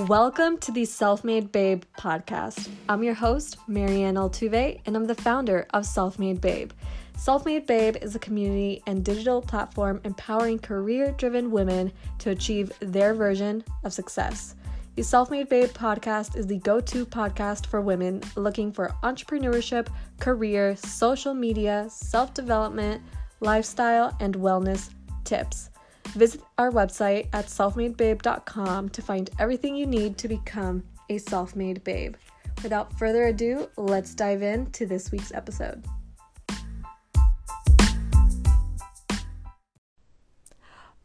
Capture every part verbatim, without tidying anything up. Welcome to the Self-Made Babe podcast. I'm your host, Marianne Altuve, and I'm the founder of Self-Made Babe. Self-Made Babe is a community and digital platform empowering career-driven women to achieve their version of success. The Self-Made Babe podcast is the go-to podcast for women looking for entrepreneurship, career, social media, self-development, lifestyle, and wellness tips. Visit our website at self made babe dot com to find everything you need to become a self-made babe. Without further ado, let's dive into this week's episode.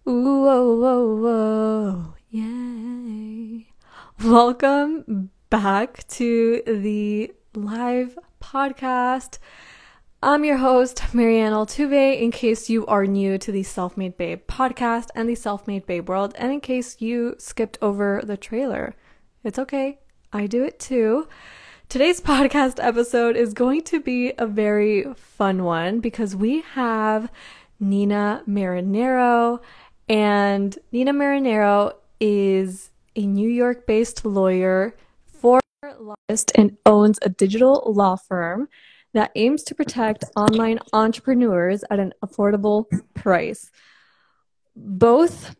Ooh, whoa, whoa, whoa, yay. Welcome back to the live podcast. I'm your host, Marianne Altuve, in case you are new to the Self-Made Babe podcast and the Self-Made Babe world, and in case you skipped over the trailer. It's okay. I do it too. Today's podcast episode is going to be a very fun one because we have Nina Marinaro, and Nina Marinaro is a New York-based lawyer, former lobbyist, and owns a digital law firm that aims to protect online entrepreneurs at an affordable price. Both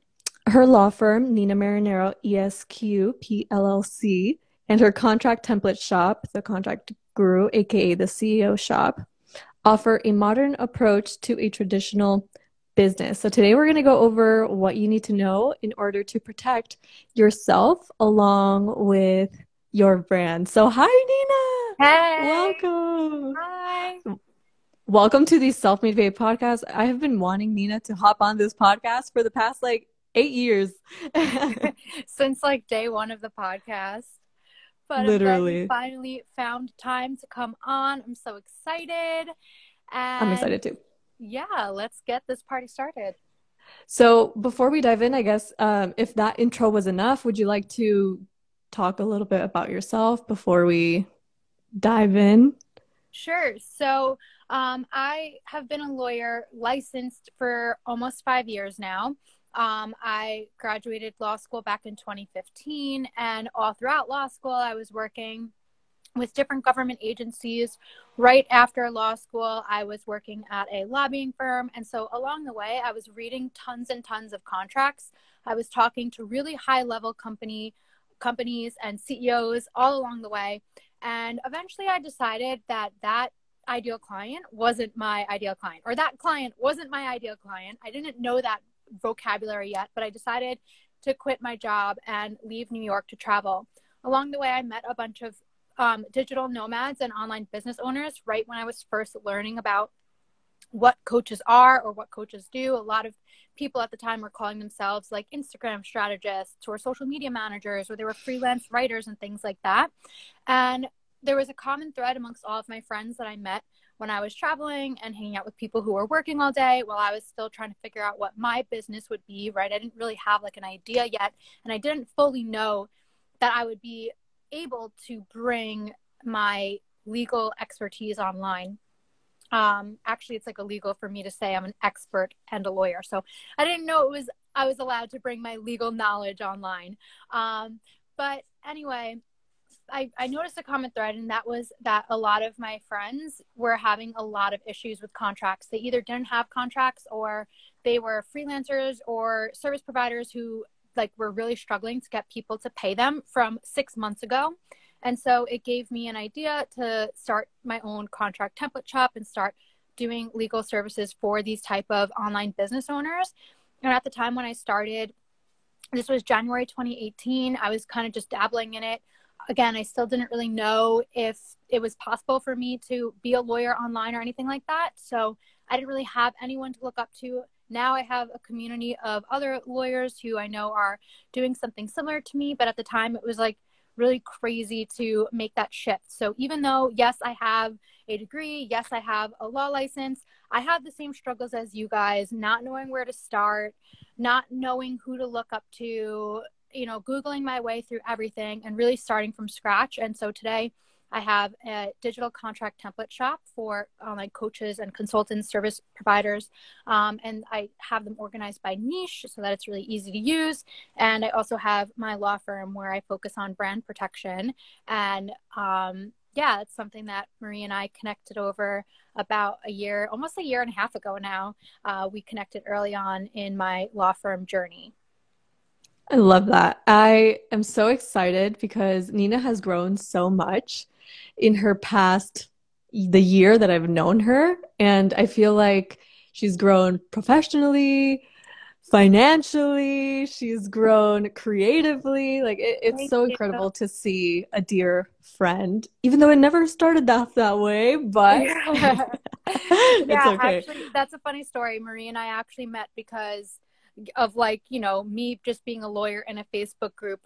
her law firm, Nina Marinaro E S Q P L L C, and her contract template shop, The Contract Guru, aka The C E O Shop, offer a modern approach to a traditional business. So today we're going to go over what you need to know in order to protect yourself along with your brand. So hi, Nina! Hey! Welcome! Hi! Welcome to the Self-Made Babe podcast. I have been wanting Nina to hop on this podcast for the past like eight years. Since like day one of the podcast. But literally. I finally found time to come on. I'm so excited. And I'm excited too. Yeah, let's get this party started. So before we dive in, I guess, um, if that intro was enough, would you like to talk a little bit about yourself before we dive in? Sure. So um, I have been a lawyer licensed for almost five years now. Um, I graduated law school back in twenty fifteen, and all throughout law school, I was working with different government agencies. Right after law school, I was working at a lobbying firm. And so along the way, I was reading tons and tons of contracts. I was talking to really high-level company companies and C E Os all along the way. And eventually I decided that that ideal client wasn't my ideal client, or that client wasn't my ideal client. I didn't know that vocabulary yet, but I decided to quit my job and leave New York to travel. Along the way, I met a bunch of um, digital nomads and online business owners right when I was first learning about what coaches are or what coaches do. A lot of people at the time were calling themselves like Instagram strategists or social media managers, or they were freelance writers and things like that. And there was a common thread amongst all of my friends that I met when I was traveling and hanging out with people who were working all day while I was still trying to figure out what my business would be, right? I didn't really have like an idea yet. And I didn't fully know that I would be able to bring my legal expertise online. Um, actually, it's like illegal for me to say I'm an expert and a lawyer. So I didn't know it was, I was allowed to bring my legal knowledge online. Um, but anyway, I, I noticed a common thread, and that was that a lot of my friends were having a lot of issues with contracts. They either didn't have contracts, or they were freelancers or service providers who like were really struggling to get people to pay them from six months ago. And so it gave me an idea to start my own contract template shop and start doing legal services for these type of online business owners. And at the time when I started, this was January twenty eighteen, I was kind of just dabbling in it. Again, I still didn't really know if it was possible for me to be a lawyer online or anything like that. So I didn't really have anyone to look up to. Now I have a community of other lawyers who I know are doing something similar to me. But at the time, it was like really crazy to make that shift. So even though, yes, I have a degree, yes, I have a law license, I have the same struggles as you guys, not knowing where to start, not knowing who to look up to, you know, Googling my way through everything and really starting from scratch. And so today I have a digital contract template shop for online coaches and consultants, service providers. Um, and I have them organized by niche so that it's really easy to use. And I also have my law firm where I focus on brand protection. And um, yeah, it's something that Marie and I connected over about a year, almost a year and a half ago now. Uh, we connected early on in my law firm journey. I love that. I am so excited because Nina has grown so much in her past, the year that I've known her. And I feel like she's grown professionally, financially, she's grown creatively. Like it, it's so incredible to see a dear friend, even though it never started that, that way, but yeah, it's okay. Actually, that's a funny story. Marie and I actually met because of like, you know, me just being a lawyer in a Facebook group,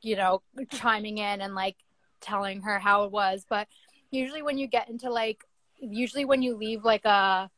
you know, chiming in and like telling her how it was. But usually when you get into like, usually when you leave like a,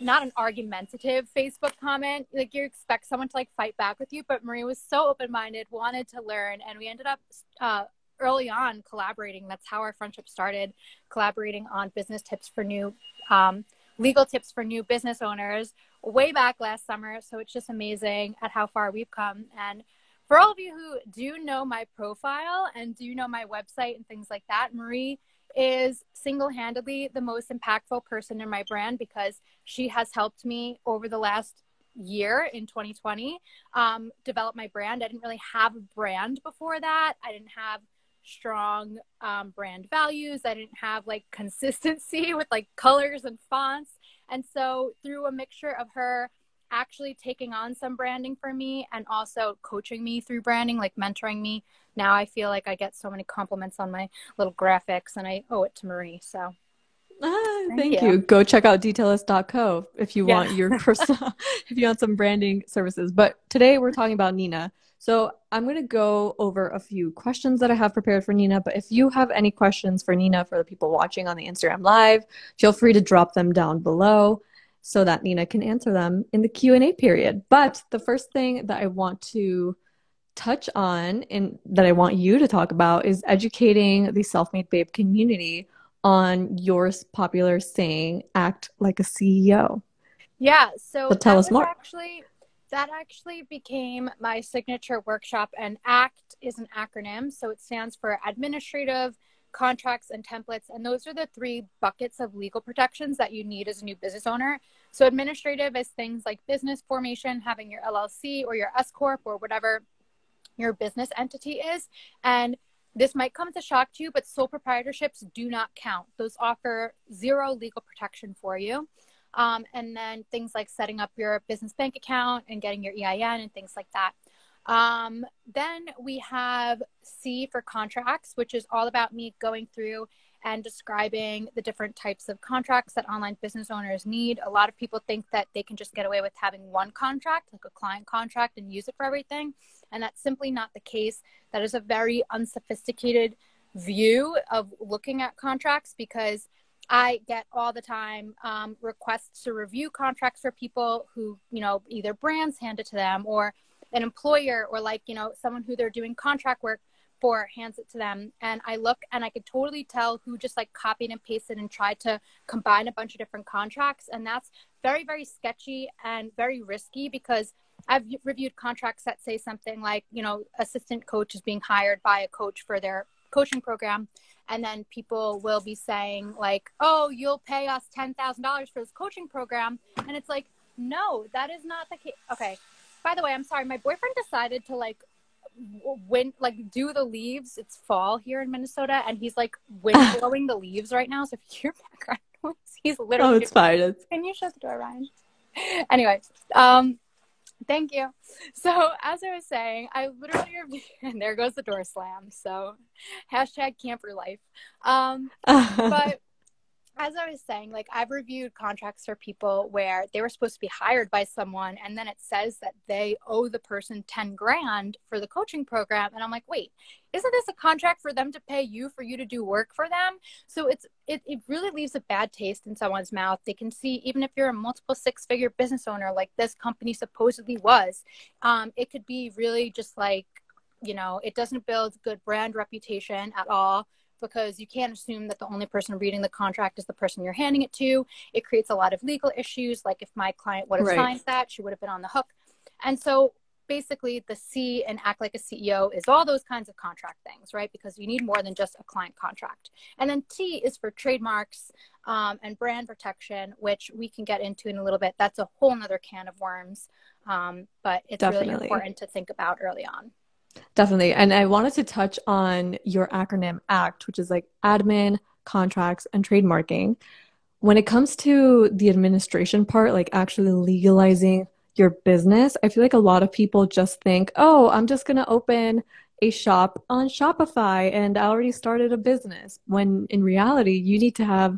not an argumentative Facebook comment, like you expect someone to like fight back with you. But Marie was so open-minded, wanted to learn. And we ended up uh, early on collaborating. That's how our friendship started, collaborating on business tips for new um, legal tips for new business owners way back last summer. So it's just amazing at how far we've come. And for all of you who do know my profile and do know my website and things like that, Marie is single-handedly the most impactful person in my brand because she has helped me over the last year in twenty twenty um, develop my brand. I didn't really have a brand before that. I didn't have strong um, brand values. I didn't have like consistency with like colors and fonts. And so through a mixture of her actually taking on some branding for me and also coaching me through branding, like mentoring me, now I feel like I get so many compliments on my little graphics and I owe it to Marie. So ah, thank, thank you. you. Go check out detailist dot co if you yeah. want your personal, if you want some branding services. But today we're talking about Nina. So I'm going to go over a few questions that I have prepared for Nina, but if you have any questions for Nina, for the people watching on the Instagram Live, feel free to drop them down below so that Nina can answer them in the Q and A period. But the first thing that I want to touch on and that I want you to talk about is educating the Self-Made Babe community on your popular saying, act like a C E O. Yeah. So, so tell us more. Actually, that actually became my signature workshop, and ACT is an acronym. So it stands for administrative, contracts, and templates. And those are the three buckets of legal protections that you need as a new business owner. So administrative is things like business formation, having your L L C or your S corp or whatever your business entity is. And this might come as a shock to you, but sole proprietorships do not count. Those offer zero legal protection for you. Um, and then things like setting up your business bank account and getting your E I N and things like that. Um, then we have C for contracts, which is all about me going through and describing the different types of contracts that online business owners need. A lot of people think that they can just get away with having one contract, like a client contract, and use it for everything. And that's simply not the case. That is a very unsophisticated view of looking at contracts, because I get all the time um, requests to review contracts for people who, you know, either brands hand it to them or an employer or like, you know, someone who they're doing contract work for hands it to them. And I look and I could totally tell who just like copied and pasted and tried to combine a bunch of different contracts. And that's very, very sketchy and very risky, because I've reviewed contracts that say something like, you know, assistant coach is being hired by a coach for their coaching program. And then people will be saying like, oh, you'll pay us ten thousand dollars for this coaching program. And it's like, no, that is not the case. Okay. By the way, I'm sorry. My boyfriend decided to like win, like do the leaves. It's fall here in Minnesota. And he's like wind blowing the leaves right now. So if you hear background noise, he's literally. Oh, it's fine. Can you shut the door, Ryan? Anyway. Um, Thank you. So as I was saying, I literally reviewed, and there goes the door slam. So hashtag camper life. Um, but as I was saying, like I've reviewed contracts for people where they were supposed to be hired by someone. And then it says that they owe the person ten grand for the coaching program. And I'm like, wait, isn't this a contract for them to pay you for you to do work for them? So it's, it, it really leaves a bad taste in someone's mouth. They can see, even if you're a multiple six figure business owner, like this company supposedly was, um, it could be really just like, you know, it doesn't build good brand reputation at all. because you can't assume that the only person reading the contract is the person you're handing it to. It creates a lot of legal issues. Like if my client would have right. signed that, she would have been on the hook. And so basically the C in Act Like a C E O is all those kinds of contract things, right? Because you need more than just a client contract. And then T is for trademarks um, and brand protection, which we can get into in a little bit. That's a whole nother can of worms, um, but it's Definitely. really important to think about early on. Definitely. And I wanted to touch on your acronym ACT, which is like admin, contracts, and trademarking. When it comes to the administration part, like actually legalizing your business, I feel like a lot of people just think, oh, I'm just going to open a shop on Shopify and I already started a business. When in reality, you need to have,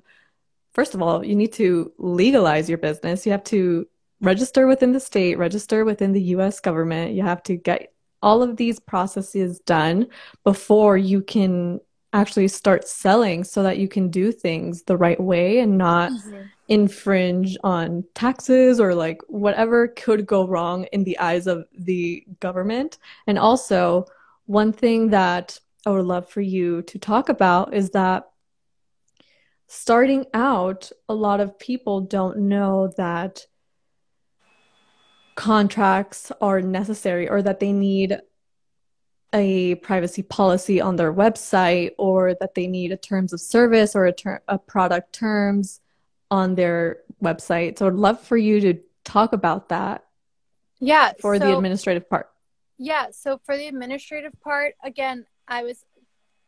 first of all, you need to legalize your business. You have to register within the state, register within the U S government. You have to get all of these processes done before you can actually start selling, so that you can do things the right way and not mm-hmm. infringe on taxes or like whatever could go wrong in the eyes of the government. And also, one thing that I would love for you to talk about is that starting out, a lot of people don't know that contracts are necessary, or that they need a privacy policy on their website, or that they need a terms of service or a, ter- a product terms on their website. So I'd love for you to talk about that. Yeah. For so, the administrative part. Yeah. So for the administrative part, again, I was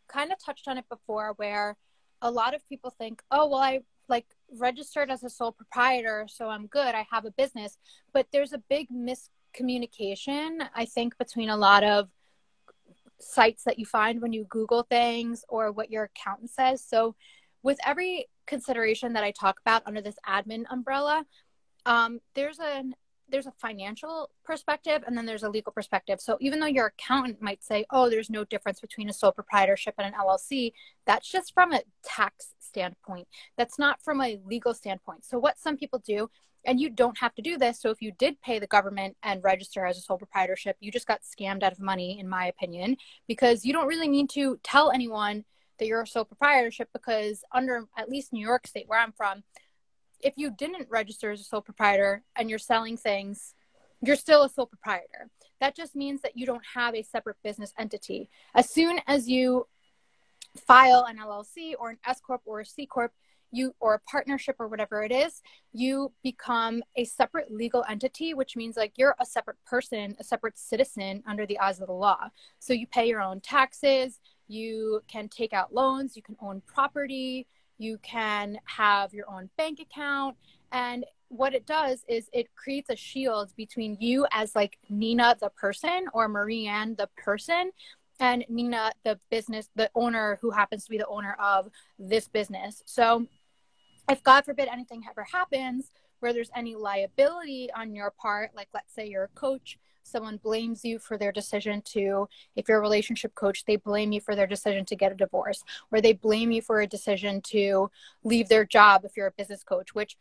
kind of touched on it before, where a lot of people think, oh, well, I like registered as a sole proprietor, so I'm good. I have a business. But there's a big miscommunication, I think, between a lot of sites that you find when you Google things or what your accountant says. So with every consideration that I talk about under this admin umbrella, um, there's a there's a financial perspective and then there's a legal perspective. So even though your accountant might say, oh, there's no difference between a sole proprietorship and an L L C, that's just from a tax standpoint. That's not from a legal standpoint. So what some people do, and you don't have to do this. So if you did pay the government and register as a sole proprietorship, you just got scammed out of money, in my opinion, because you don't really need to tell anyone that you're a sole proprietorship, because under at least New York State, where I'm from, if you didn't register as a sole proprietor and you're selling things, you're still a sole proprietor. That just means that you don't have a separate business entity. As soon as you file an L L C or an S-Corp or a C-Corp, you or a partnership or whatever it is, you become a separate legal entity, which means like you're a separate person, a separate citizen under the eyes of the law. So you pay your own taxes, you can take out loans, you can own property, you can have your own bank account. And what it does is it creates a shield between you as like Nina the person or Marianne the person, and Nina the business, the owner, who happens to be the owner of this business. So if God forbid anything ever happens where there's any liability on your part, like let's say you're a coach, someone blames you for their decision to, if you're a relationship coach, they blame you for their decision to get a divorce, or they blame you for a decision to leave their job if you're a business coach, which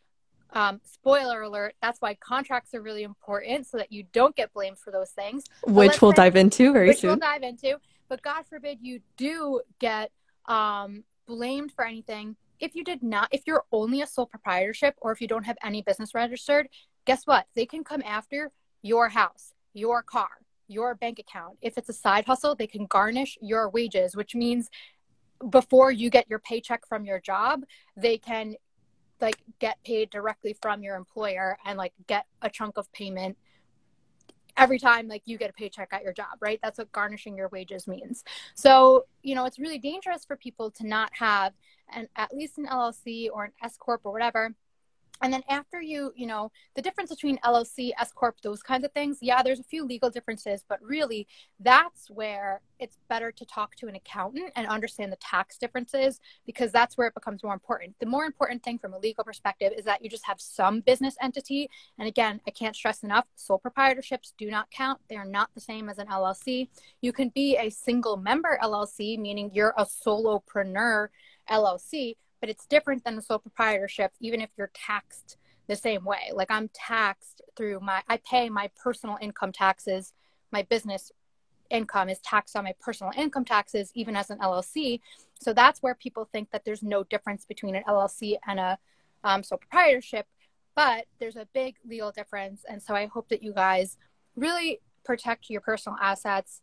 um, spoiler alert, that's why contracts are really important, so that you don't get blamed for those things. Which we'll dive into very soon. Which we'll dive into. But God forbid you do get um, blamed for anything. If you did not, if you're only a sole proprietorship, or if you don't have any business registered, guess what? They can come after your house, your car, your bank account. If it's a side hustle, they can garnish your wages, which means before you get your paycheck from your job, they can like get paid directly from your employer and like get a chunk of payment every time like you get a paycheck at your job, right? That's what garnishing your wages means. So, you know, it's really dangerous for people to not have an at least an L L C or an S-Corp or whatever. And then after you, you know, the difference between L L C, S-Corp, those kinds of things, yeah, there's a few legal differences, but really that's where it's better to talk to an accountant and understand the tax differences, because that's where it becomes more important. The more important thing from a legal perspective is that you just have some business entity. And again, I can't stress enough, sole proprietorships do not count. They're not the same as an L L C. You can be a single member L L C, meaning you're a solopreneur L L C, but it's different than the sole proprietorship, even if you're taxed the same way. Like I'm taxed through my, I pay my personal income taxes, my business income is taxed on my personal income taxes, even as an L L C. So that's where people think that there's no difference between an L L C and a um, sole proprietorship, but there's a big legal difference. And so I hope that you guys really protect your personal assets,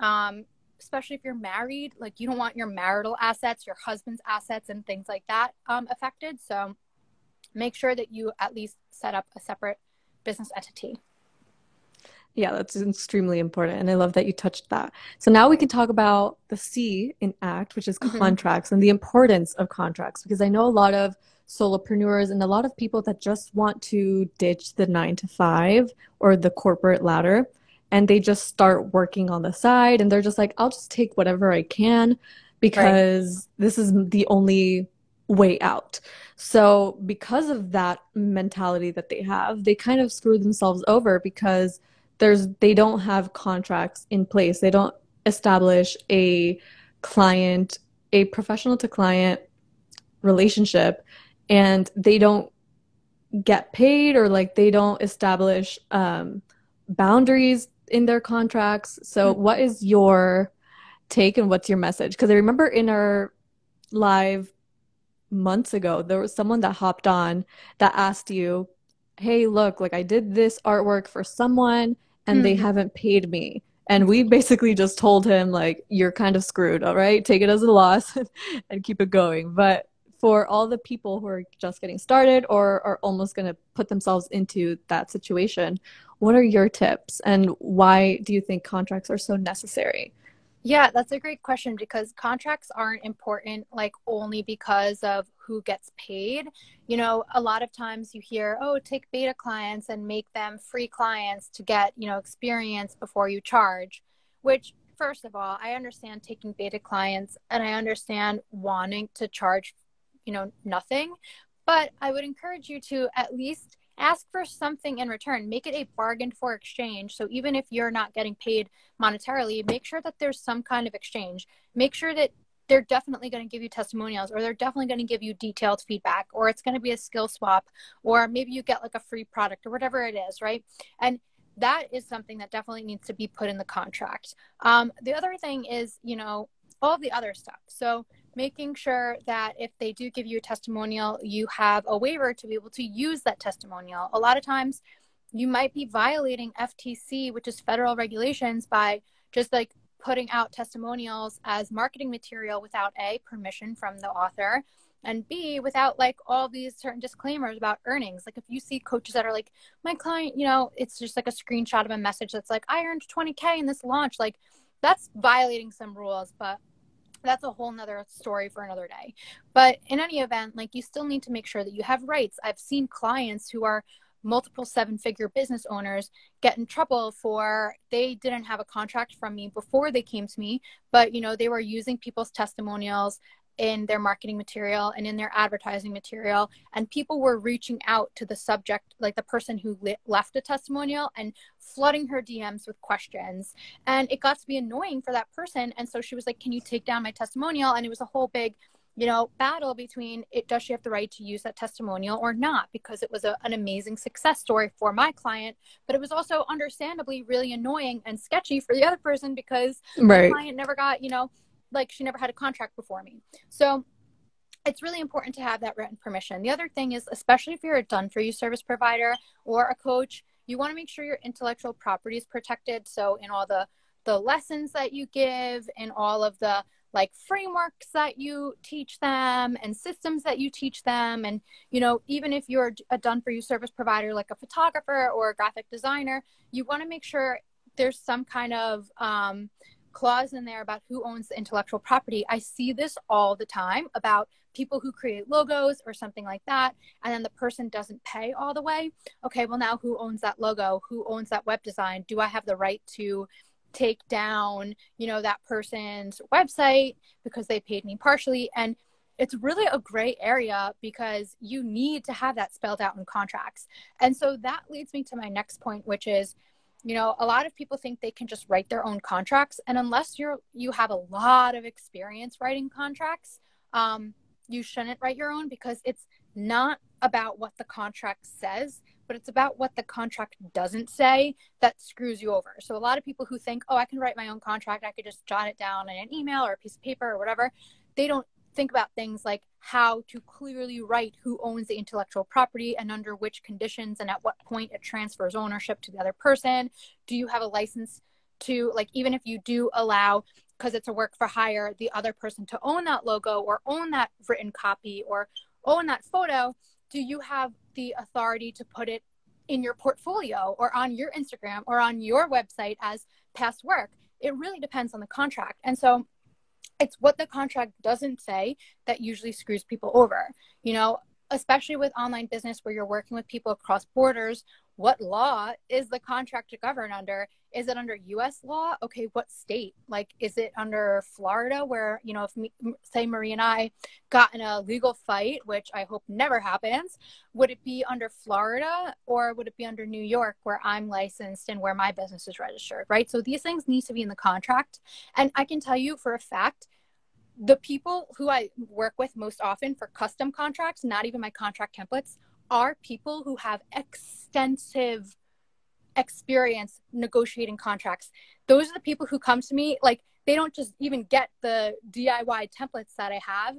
um, especially if you're married. Like, you don't want your marital assets, your husband's assets and things like that um, affected. So make sure that you at least set up a separate business entity. Yeah, that's extremely important. And I love that you touched that. So now we can talk about the C in ACT, which is contracts, mm-hmm. and the importance of contracts, because I know a lot of solopreneurs and a lot of people that just want to ditch the nine to five or the corporate ladder, and they just start working on the side, and they're just like, I'll just take whatever I can because right. this is the only way out. So because of that mentality that they have, they kind of screw themselves over because there's they don't have contracts in place. They don't establish a client, a professional to client relationship, and they don't get paid, or like they don't establish um, boundaries in their contracts. So mm-hmm. what is your take and what's your message? Because I remember in our live months ago, there was someone that hopped on that asked you, hey, look, like I did this artwork for someone and mm-hmm. they haven't paid me. And we basically just told him, like, you're kind of screwed. All right, take it as a loss and keep it going. But for all the people who are just getting started or are almost going to put themselves into that situation, what are your tips and why do you think contracts are so necessary? Yeah, that's a great question, because contracts aren't important like only because of who gets paid. You know, a lot of times you hear, oh, take beta clients and make them free clients to get, you know, experience before you charge, which first of all, I understand taking beta clients and I understand wanting to charge, you know, nothing, but I would encourage you to at least ask for something in return. Make it a bargain for exchange. So even if you're not getting paid monetarily, make sure that there's some kind of exchange. Make sure that they're definitely going to give you testimonials, or they're definitely going to give you detailed feedback, or it's going to be a skill swap, or maybe you get like a free product or whatever it is, right? And that is something that definitely needs to be put in the contract. Um, the other thing is, you know, all the other stuff. So making sure that if they do give you a testimonial, you have a waiver to be able to use that testimonial. A lot of times you might be violating F T C, which is federal regulations, by just like putting out testimonials as marketing material without A, permission from the author, and B, without like all these certain disclaimers about earnings. Like if you see coaches that are like, my client, you know, it's just like a screenshot of a message that's like, I earned twenty K in this launch. Like, that's violating some rules, but that's a whole nother story for another day. But in any event, like, you still need to make sure that you have rights. I've seen clients who are multiple seven figure business owners get in trouble for, they didn't have a contract from me before they came to me, but you know, they were using people's testimonials in their marketing material and in their advertising material. And people were reaching out to the subject, like the person who left the testimonial, and flooding her D Ms with questions. And it got to be annoying for that person. And so she was like, can you take down my testimonial? And it was a whole big, you know, battle between it. Does she have the right to use that testimonial or not? Because it was a, an amazing success story for my client, but it was also understandably really annoying and sketchy for the other person, because right. the client never got, you know, like she never had a contract before me. So it's really important to have that written permission. The other thing is, especially if you're a done for you service provider or a coach, you want to make sure your intellectual property is protected. So in all the, the lessons that you give, and all of the like frameworks that you teach them, and systems that you teach them. And, you know, even if you're a done for you service provider, like a photographer or a graphic designer, you want to make sure there's some kind of, um, clause in there about who owns the intellectual property. I see this all the time about people who create logos or something like that, and then the person doesn't pay all the way. Okay, well now who owns that logo? Who owns that web design? Do I have the right to take down, you know, that person's website because they paid me partially? And it's really a gray area, because you need to have that spelled out in contracts. And so that leads me to my next point, which is, you know, a lot of people think they can just write their own contracts. And unless you're, you have a lot of experience writing contracts, um, you shouldn't write your own, because it's not about what the contract says, but it's about what the contract doesn't say that screws you over. So a lot of people who think, oh, I can write my own contract, I could just jot it down in an email or a piece of paper or whatever, they don't think about things like how to clearly write who owns the intellectual property and under which conditions and at what point it transfers ownership to the other person. Do you have a license to, like, even if you do allow, because it's a work for hire, the other person to own that logo or own that written copy or own that photo, do you have the authority to put it in your portfolio or on your Instagram or on your website as past work? It really depends on the contract. And so it's what the contract doesn't say that usually screws people over, you know, especially with online business where you're working with people across borders. What law is the contract to govern under? Is it under U S law? Okay, what state? Like, is it under Florida where, you know, if me, say Marie and I got in a legal fight, which I hope never happens, would it be under Florida or would it be under New York where I'm licensed and where my business is registered, right? So these things need to be in the contract. And I can tell you for a fact, the people who I work with most often for custom contracts, not even my contract templates, are people who have extensive experience negotiating contracts. Those are the people who come to me, like, they don't just even get the D I Y templates that I have.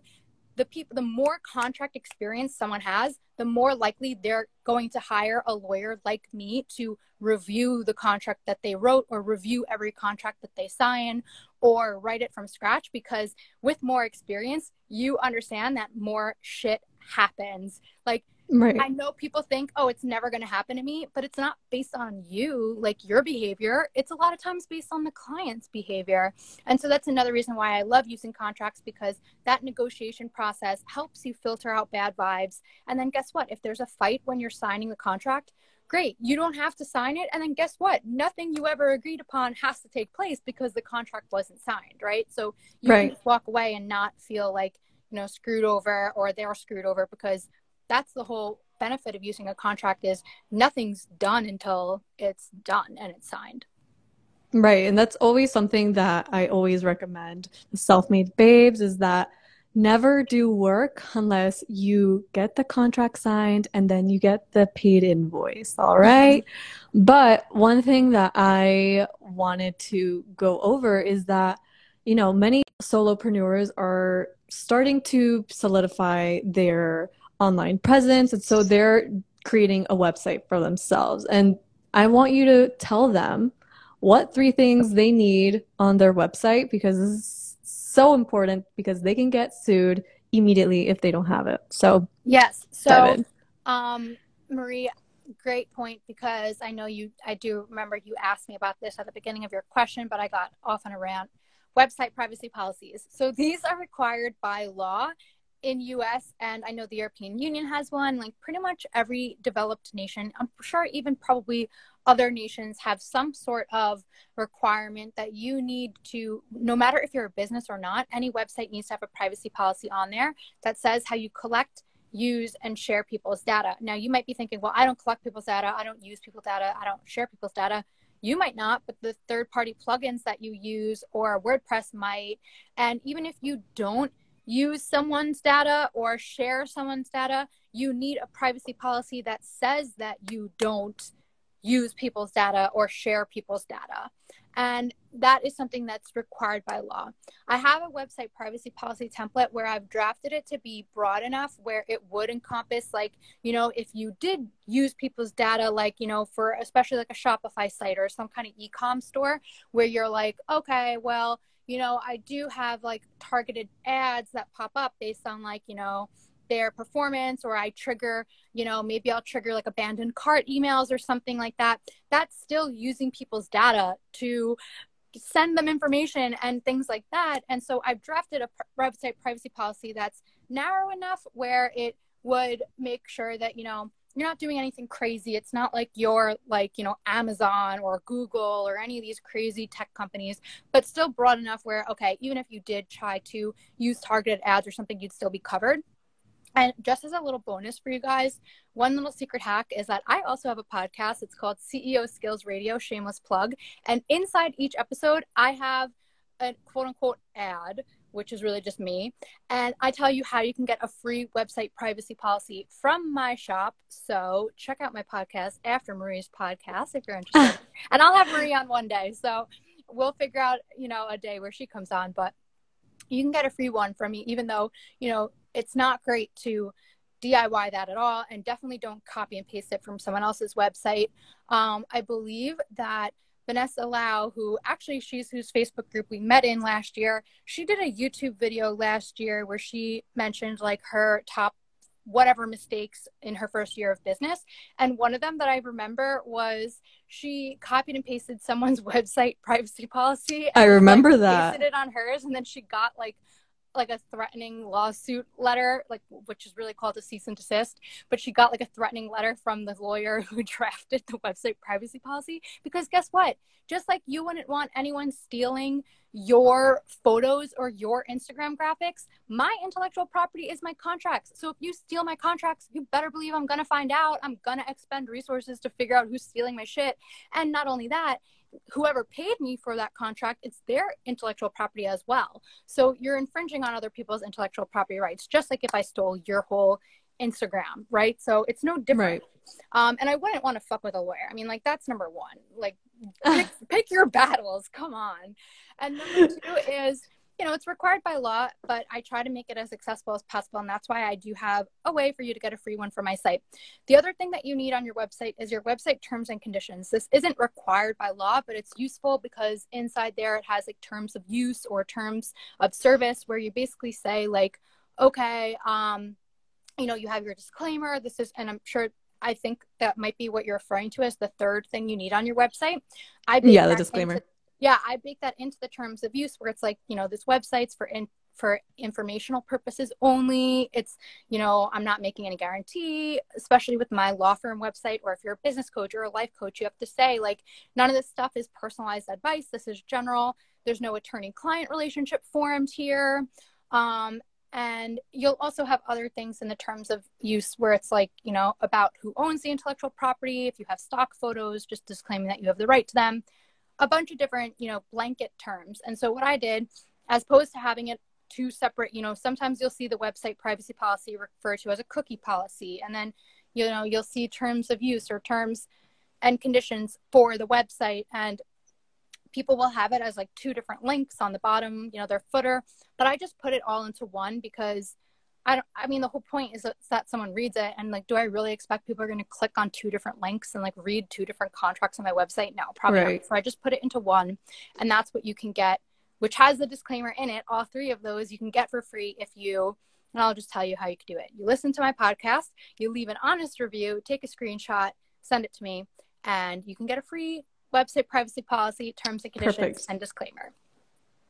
The people, the more contract experience someone has, the more likely they're going to hire a lawyer like me to review the contract that they wrote or review every contract that they sign or write it from scratch, because with more experience, you understand that more shit happens. Like, right. I know people think, oh, it's never going to happen to me, but it's not based on you, like your behavior. It's a lot of times based on the client's behavior. And so that's another reason why I love using contracts, because that negotiation process helps you filter out bad vibes. And then guess what? If there's a fight when you're signing the contract, great, you don't have to sign it. And then guess what? Nothing you ever agreed upon has to take place because the contract wasn't signed, right? So you right. can just walk away and not feel like, you know, screwed over or they're screwed over, because that's the whole benefit of using a contract is nothing's done until it's done and it's signed. Right. And that's always something that I always recommend the self-made babes is that never do work unless you get the contract signed and then you get the paid invoice. All right. But one thing that I wanted to go over is that, you know, many solopreneurs are starting to solidify their online presence, and so they're creating a website for themselves, and I want you to tell them what three things they need on their website, because this is so important, because they can get sued immediately if they don't have it. So yes, so um Marie, great point, because I know you I do remember you asked me about this at the beginning of your question, but I got off on a rant. Website privacy policies. So these are required by law in U S, and I know the European Union has one, like pretty much every developed nation. I'm sure even probably other nations have some sort of requirement that you need to, no matter if you're a business or not, any website needs to have a privacy policy on there that says how you collect, use, and share people's data. Now you might be thinking, well, I don't collect people's data, I don't use people's data, I don't share people's data. You might not, but the third-party plugins that you use or WordPress might. And even if you don't use someone's data or share someone's data, you need a privacy policy that says that you don't use people's data or share people's data. And that is something that's required by law. I have a website privacy policy template where I've drafted it to be broad enough where it would encompass, like, you know, if you did use people's data, like, you know, for especially like a Shopify site or some kind of e-com store where you're like, okay, well, you know, I do have like targeted ads that pop up based on like, you know, their performance, or I trigger, you know, maybe I'll trigger like abandoned cart emails or something like that. That's still using people's data to send them information and things like that. And so I've drafted a website privacy policy that's narrow enough where it would make sure that, you know, you're not doing anything crazy. It's not like you're like, you know, Amazon or Google or any of these crazy tech companies, but still broad enough where, okay, even if you did try to use targeted ads or something, you'd still be covered. And just as a little bonus for you guys, one little secret hack is that I also have a podcast. It's called C E O Skills Radio, shameless plug. And inside each episode, I have a quote unquote ad which is really just me. And I tell you how you can get a free website privacy policy from my shop. So check out my podcast, After Marie's Podcast, if you're interested. And I'll have Marie on one day. So we'll figure out, you know, a day where she comes on. But you can get a free one from me, even though, you know, it's not great to D I Y that at all. And definitely don't copy and paste it from someone else's website. Um, I believe that Vanessa Lau, who actually she's whose Facebook group we met in last year, she did a YouTube video last year where she mentioned like her top whatever mistakes in her first year of business. And one of them that I remember was she copied and pasted someone's website privacy policy. And I remember like, that. Pasted it on hers, and then she got like like a threatening lawsuit letter, like, which is really called a cease and desist, but she got like a threatening letter from the lawyer who drafted the website privacy policy. Because guess what? Just like you wouldn't want anyone stealing your photos or your Instagram graphics, my intellectual property is my contracts. So if you steal my contracts, you better believe I'm gonna find out. I'm gonna expend resources to figure out who's stealing my shit. And not only that, whoever paid me for that contract, it's their intellectual property as well. So you're infringing on other people's intellectual property rights, just like if I stole your whole Instagram, right? So it's no different. Right. Um, and I wouldn't want to fuck with a lawyer. I mean, like, that's number one. Like, pick, pick your battles. Come on. And number two is, you know, it's required by law, but I try to make it as accessible as possible. And that's why I do have a way for you to get a free one from my site. The other thing that you need on your website is your website terms and conditions. This isn't required by law, but it's useful because inside there, it has like terms of use or terms of service where you basically say like, okay, um, you know, you have your disclaimer. This is, and I'm sure, I think that might be what you're referring to as the third thing you need on your website. I Yeah, the disclaimer. Into, Yeah, I bake that into the terms of use where it's like, you know, this website's for in, for informational purposes only. It's, you know, I'm not making any guarantee, especially with my law firm website, or if you're a business coach or a life coach, you have to say like, none of this stuff is personalized advice. This is general. There's no attorney-client relationship formed here. Um, and you'll also have other things in the terms of use where it's like, you know, about who owns the intellectual property, if you have stock photos, just disclaiming that you have the right to them. A bunch of different, you know, blanket terms. And so what I did, as opposed to having it two separate, you know, sometimes you'll see the website privacy policy referred to as a cookie policy. And then, you know, you'll see terms of use or terms and conditions for the website. And people will have it as like two different links on the bottom, you know, their footer. But I just put it all into one because I don't, I mean, the whole point is that, that someone reads it and like, do I really expect people are going to click on two different links and like read two different contracts on my website? No, probably right. not. So I just put it into one, and that's what you can get, which has the disclaimer in it. All three of those you can get for free if you, and I'll just tell you how you can do it. You listen to my podcast, you leave an honest review, take a screenshot, send it to me, and you can get a free website privacy policy, terms and conditions, Perfect. and disclaimer.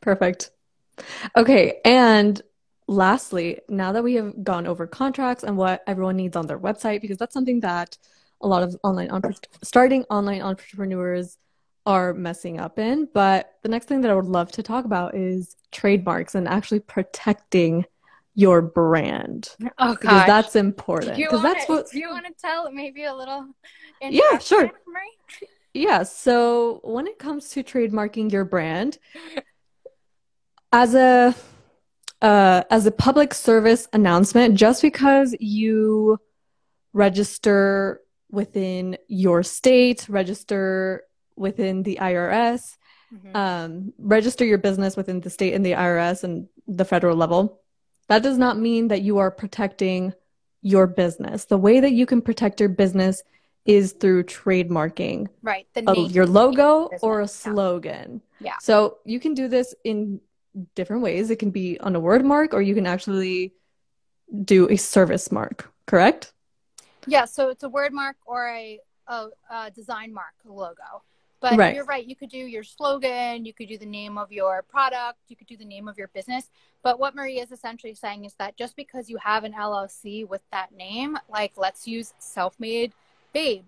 Perfect. Okay. And lastly, now that we have gone over contracts and what everyone needs on their website, because that's something that a lot of online starting online entrepreneurs are messing up in. But the next thing that I would love to talk about is trademarks and actually protecting your brand. Oh, because that's important. Because that's what. Do you want to tell maybe a little? Yeah, sure. Yeah. So when it comes to trademarking your brand, as a Uh, as a public service announcement, just because you register within your state, register within the I R S, mm-hmm. um, register your business within the state and the I R S and the federal level, that does not mean that you are protecting your business. The way that you can protect your business is through trademarking right, the name, your logo business, or a slogan. Yeah. Yeah. So you can do this in different ways. It can be on a word mark, or you can actually do a service mark, correct? Yeah, so it's a word mark or a, a, a design mark logo. But right. you're right, you could do your slogan, you could do the name of your product, you could do the name of your business. But what Marie is essentially saying is that just because you have an L L C with that name, like let's use Self-Made Babe.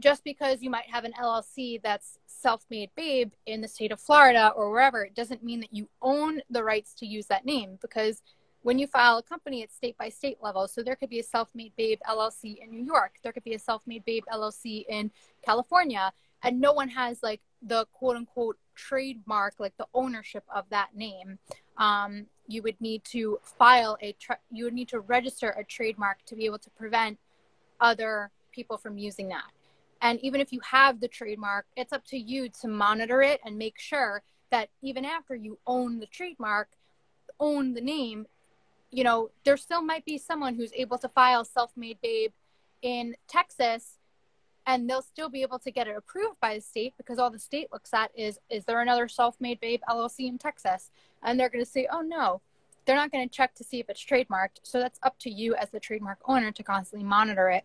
Just because you might have an L L C that's Self-Made Babe in the state of Florida or wherever, it doesn't mean that you own the rights to use that name, because when you file a company, it's state by state level. So there could be a Self-Made Babe L L C in New York. There could be a Self-Made Babe L L C in California. And no one has like the quote unquote trademark, like the ownership of that name, um, you would need to file a, tra you would need to register a trademark to be able to prevent other people from using that. And even if you have the trademark, it's up to you to monitor it and make sure that even after you own the trademark, own the name, you know, there still might be someone who's able to file Self-Made Babe in Texas, and they'll still be able to get it approved by the state, because all the state looks at is, is there another Self-Made Babe L L C in Texas? And they're going to say, oh no, they're not going to check to see if it's trademarked. So that's up to you as the trademark owner to constantly monitor it.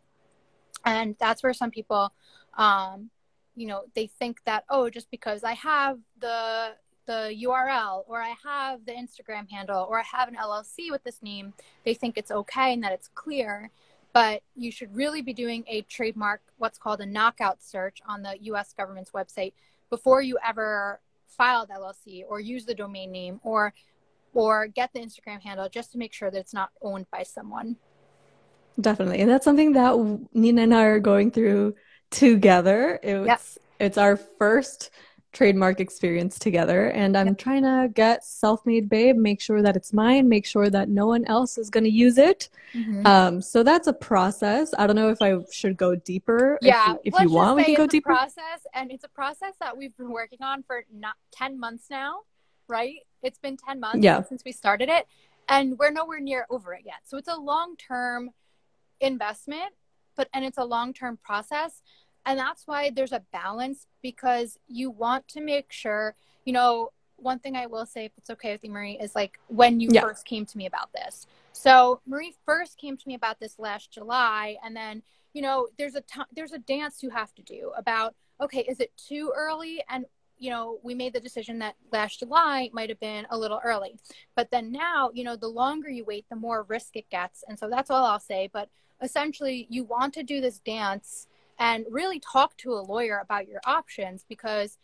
And that's where some people, um, you know, they think that, oh, just because I have the, the U R L, or I have the Instagram handle, or I have an L L C with this name, they think it's okay and that it's clear. But you should really be doing a trademark, what's called a knockout search on the U S government's website before you ever file the L L C or use the domain name or, or get the Instagram handle, just to make sure that it's not owned by someone. Definitely. And that's something that Nina and I are going through together. It's, yep. it's our first trademark experience together. And I'm yep. trying to get Self-Made Babe, make sure that it's mine, make sure that no one else is going to use it. Mm-hmm. um, so that's a process. I don't know if I should go deeper. Yeah. If you, if Let's you want, we can go deeper. Process, and it's a process that we've been working on for not ten months now, right? It's been ten months yeah. since we started it, and we're nowhere near over it yet. So it's a long-term investment, but, and it's a long-term process. And that's why there's a balance, because you want to make sure, you know, one thing I will say, if it's okay with you, Marie, is like when you yeah. first came to me about this. So Marie first came to me about this last July. And then, you know, there's a, there's a dance you have to do about, okay, is it too early? And, you know, we made the decision that last July might've been a little early, but then now, you know, the longer you wait, the more risk it gets. And so that's all I'll say. But essentially you want to do this dance and really talk to a lawyer about your options, because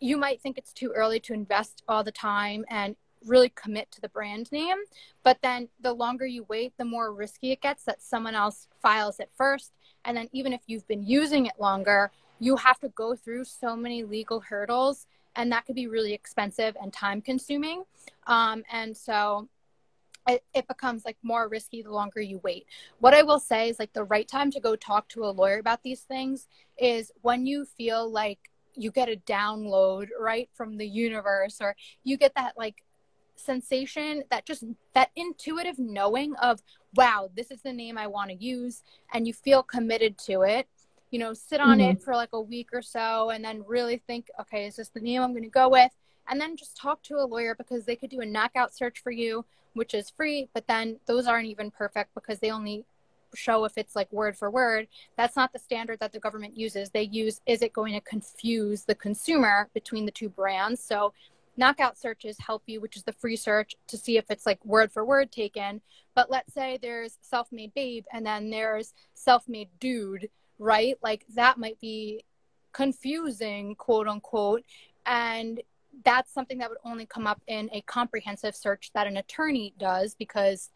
you might think it's too early to invest all the time and really commit to the brand name. But then the longer you wait, the more risky it gets that someone else files it first. And then even if you've been using it longer, you have to go through so many legal hurdles, and that could be really expensive and time consuming. Um, and so it, it becomes like more risky the longer you wait. What I will say is like the right time to go talk to a lawyer about these things is when you feel like you get a download, right, from the universe, or you get that like sensation, that just that intuitive knowing of, wow, this is the name I want to use, and you feel committed to it. You know, sit on mm-hmm. it for like a week or so, and then really think, okay, is this the name I'm going to go with? And then just talk to a lawyer, because they could do a knockout search for you, which is free, but then those aren't even perfect because they only show if it's like word for word. That's not the standard that the government uses. They use, is it going to confuse the consumer between the two brands? So knockout searches help you, which is the free search to see if it's like word for word taken. But let's say there's Self-Made Babe and then there's Self-Made Dude, right? Like that might be confusing, quote unquote. And that's something that would only come up in a comprehensive search that an attorney does, because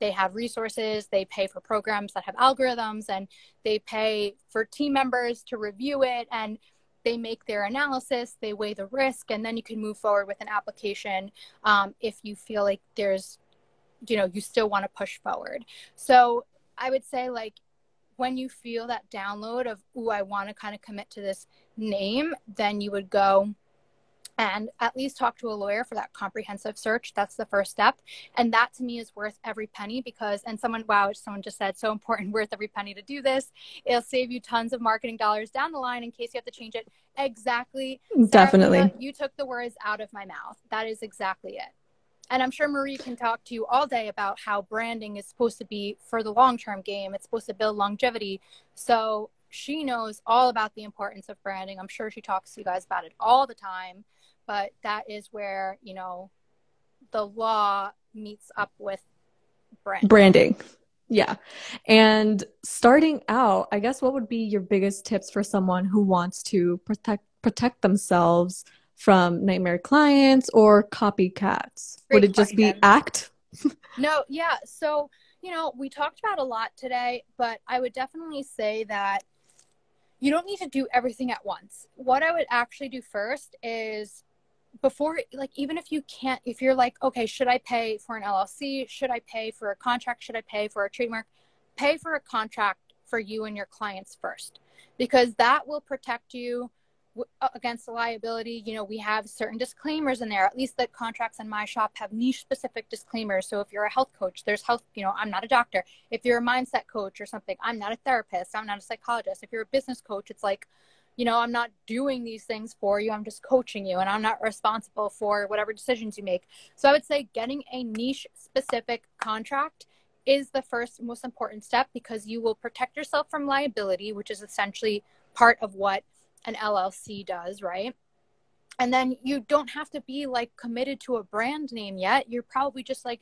they have resources, they pay for programs that have algorithms, and they pay for team members to review it, and they make their analysis, they weigh the risk, and then you can move forward with an application um, if you feel like there's, you know, you still want to push forward. So I would say like, when you feel that download of, ooh, I want to kind of commit to this name, then you would go and at least talk to a lawyer for that comprehensive search. That's the first step. And that to me is worth every penny, because, and someone, wow, someone just said, so important, worth every penny to do this. It'll save you tons of marketing dollars down the line in case you have to change it. Exactly. Definitely. Sarah, you took the words out of my mouth. That is exactly it. And I'm sure Marie can talk to you all day about how branding is supposed to be for the long-term game. It's supposed to build longevity. So she knows all about the importance of branding. I'm sure she talks to you guys about it all the time. But that is where, you know, the law meets up with branding. Branding. Yeah. And starting out, I guess, what would be your biggest tips for someone who wants to protect protect themselves from nightmare clients or copycats? Great Would it just question. Be act? No, yeah. So, you know, we talked about a lot today, but I would definitely say that you don't need to do everything at once. What I would actually do first is before, like, even if you can't, if you're like, okay, should I pay for an L L C? Should I pay for a contract? Should I pay for a trademark? Pay for a contract for you and your clients first, because that will protect you against the liability. You know, we have certain disclaimers in there. At least the contracts in my shop have niche specific disclaimers. So if you're a health coach, there's health, you know, I'm not a doctor. If you're a mindset coach or something, I'm not a therapist, I'm not a psychologist. If you're a business coach, it's like, you know, I'm not doing these things for you, I'm just coaching you, and I'm not responsible for whatever decisions you make. So I would say getting a niche specific contract is the first most important step, because you will protect yourself from liability, which is essentially part of what an L L C does, right? And then you don't have to be like committed to a brand name yet. You're probably just like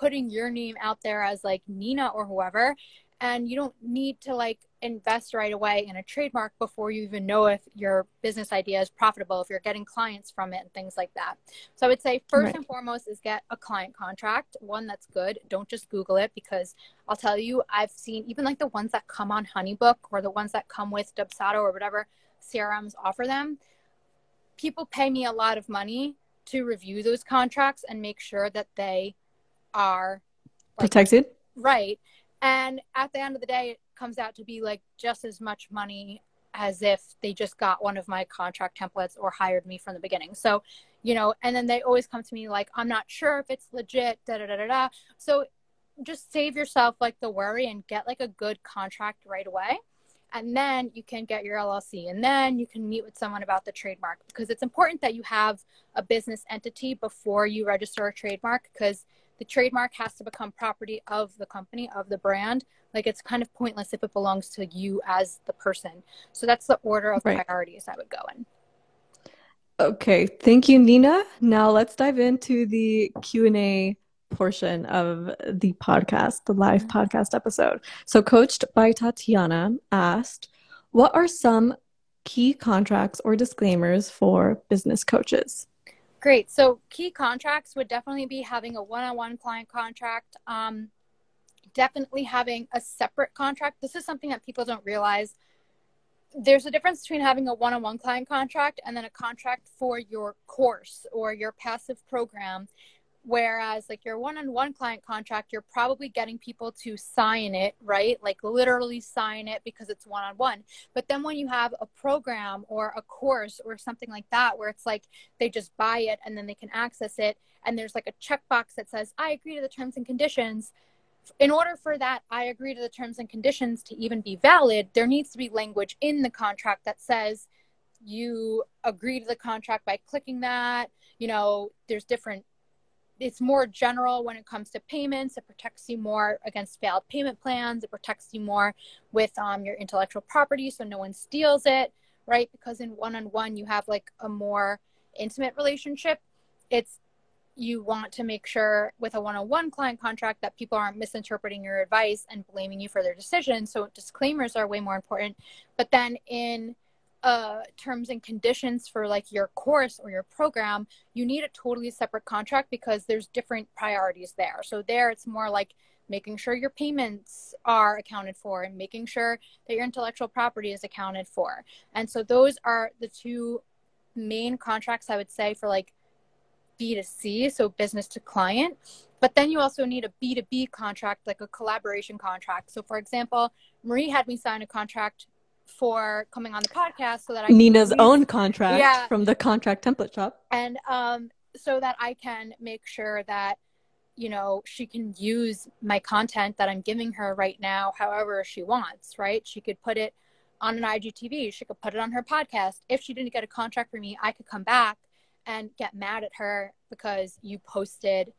putting your name out there as like Nina or whoever, and you don't need to like invest right away in a trademark before you even know if your business idea is profitable, if you're getting clients from it and things like that. So I would say first right. and foremost is get a client contract, one that's good. Don't just Google it, because I'll tell you, I've seen even like the ones that come on Honeybook or the ones that come with Dubsado or whatever C R Ms offer them. People pay me a lot of money to review those contracts and make sure that they are like, protected. Right. And at the end of the day, it comes out to be like just as much money as if they just got one of my contract templates or hired me from the beginning. So, you know, and then they always come to me like, I'm not sure if it's legit, da da da da da. So just save yourself like the worry and get like a good contract right away. And then you can get your L L C, and then you can meet with someone about the trademark, because it's important that you have a business entity before you register a trademark, because the trademark has to become property of the company, of the brand. Like, it's kind of pointless if it belongs to you as the person. So that's the order of right. priorities I would go in. Okay. Thank you, Nina. Now let's dive into the Q and A portion of the podcast, the live mm-hmm. podcast episode. So Coached by Tatiana asked, what are some key contracts or disclaimers for business coaches? Great. So key contracts would definitely be having a one-on-one client contract, um, definitely having a separate contract. This is something that people don't realize. There's a difference between having a one-on-one client contract and then a contract for your course or your passive program. Whereas like your one-on-one client contract, you're probably getting people to sign it, right? Like literally sign it because it's one-on-one. But then when you have a program or a course or something like that, where it's like they just buy it and then they can access it, and there's like a checkbox that says, I agree to the terms and conditions. In order for that, I agree to the terms and conditions to even be valid, there needs to be language in the contract that says you agree to the contract by clicking that. You know, there's different, it's more general when it comes to payments. It protects you more against failed payment plans. It protects you more with um, your intellectual property, so no one steals it, right? Because in one-on-one, you have like a more intimate relationship. It's, you want to make sure with a one-on-one client contract that people aren't misinterpreting your advice and blaming you for their decisions. So disclaimers are way more important. But then in Uh, terms and conditions for like your course or your program, you need a totally separate contract because there's different priorities there. So there it's more like making sure your payments are accounted for and making sure that your intellectual property is accounted for. And so those are the two main contracts I would say for like B to C, so business to client. But then you also need a B to B contract, like a collaboration contract. So for example, Marie had me sign a contract for coming on the podcast so that I Nina's can own contract yeah. from the contract template shop, and um so that I can make sure that, you know, she can use my content that I'm giving her right now however she wants, right? She could put it on an I G T V, she could put it on her podcast. If she didn't get a contract from me, I could come back and get mad at her because you posted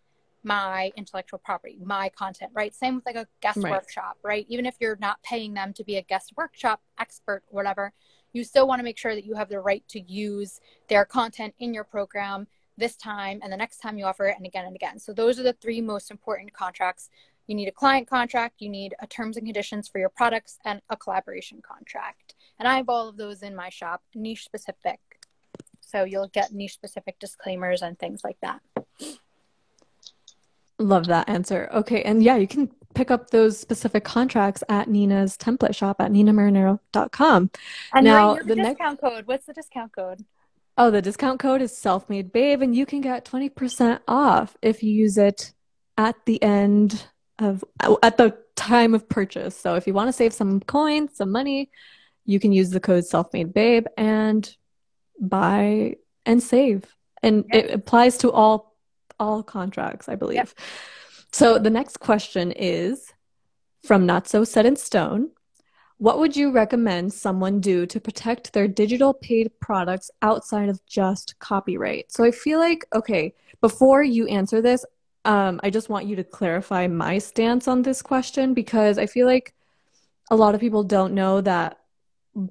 my intellectual property, my content, right? Same with like a guest right. workshop, right? Even if you're not paying them to be a guest workshop expert or whatever, you still want to make sure that you have the right to use their content in your program this time and the next time you offer it, and again and again. So those are the three most important contracts. You need a client contract, you need a terms and conditions for your products, and a collaboration contract. And I have all of those in my shop, niche specific. So you'll get niche specific disclaimers and things like that. Love that answer. Okay. And yeah, you can pick up those specific contracts at Nina's template shop at nina marinaro dot com. And now, the discount next... code. What's the discount code? Oh, the discount code is Self-Made Babe, and you can get twenty percent off if you use it at the end of, at the time of purchase. So if you want to save some coins, some money, you can use the code Self-Made Babe and buy and save. And yes. It applies to all, all contracts, I believe. Yes. So the next question is from Not So Set in Stone. What would you recommend someone do to protect their digital paid products outside of just copyright? So I feel like, okay, before you answer this, um, I just want you to clarify my stance on this question, because I feel like a lot of people don't know that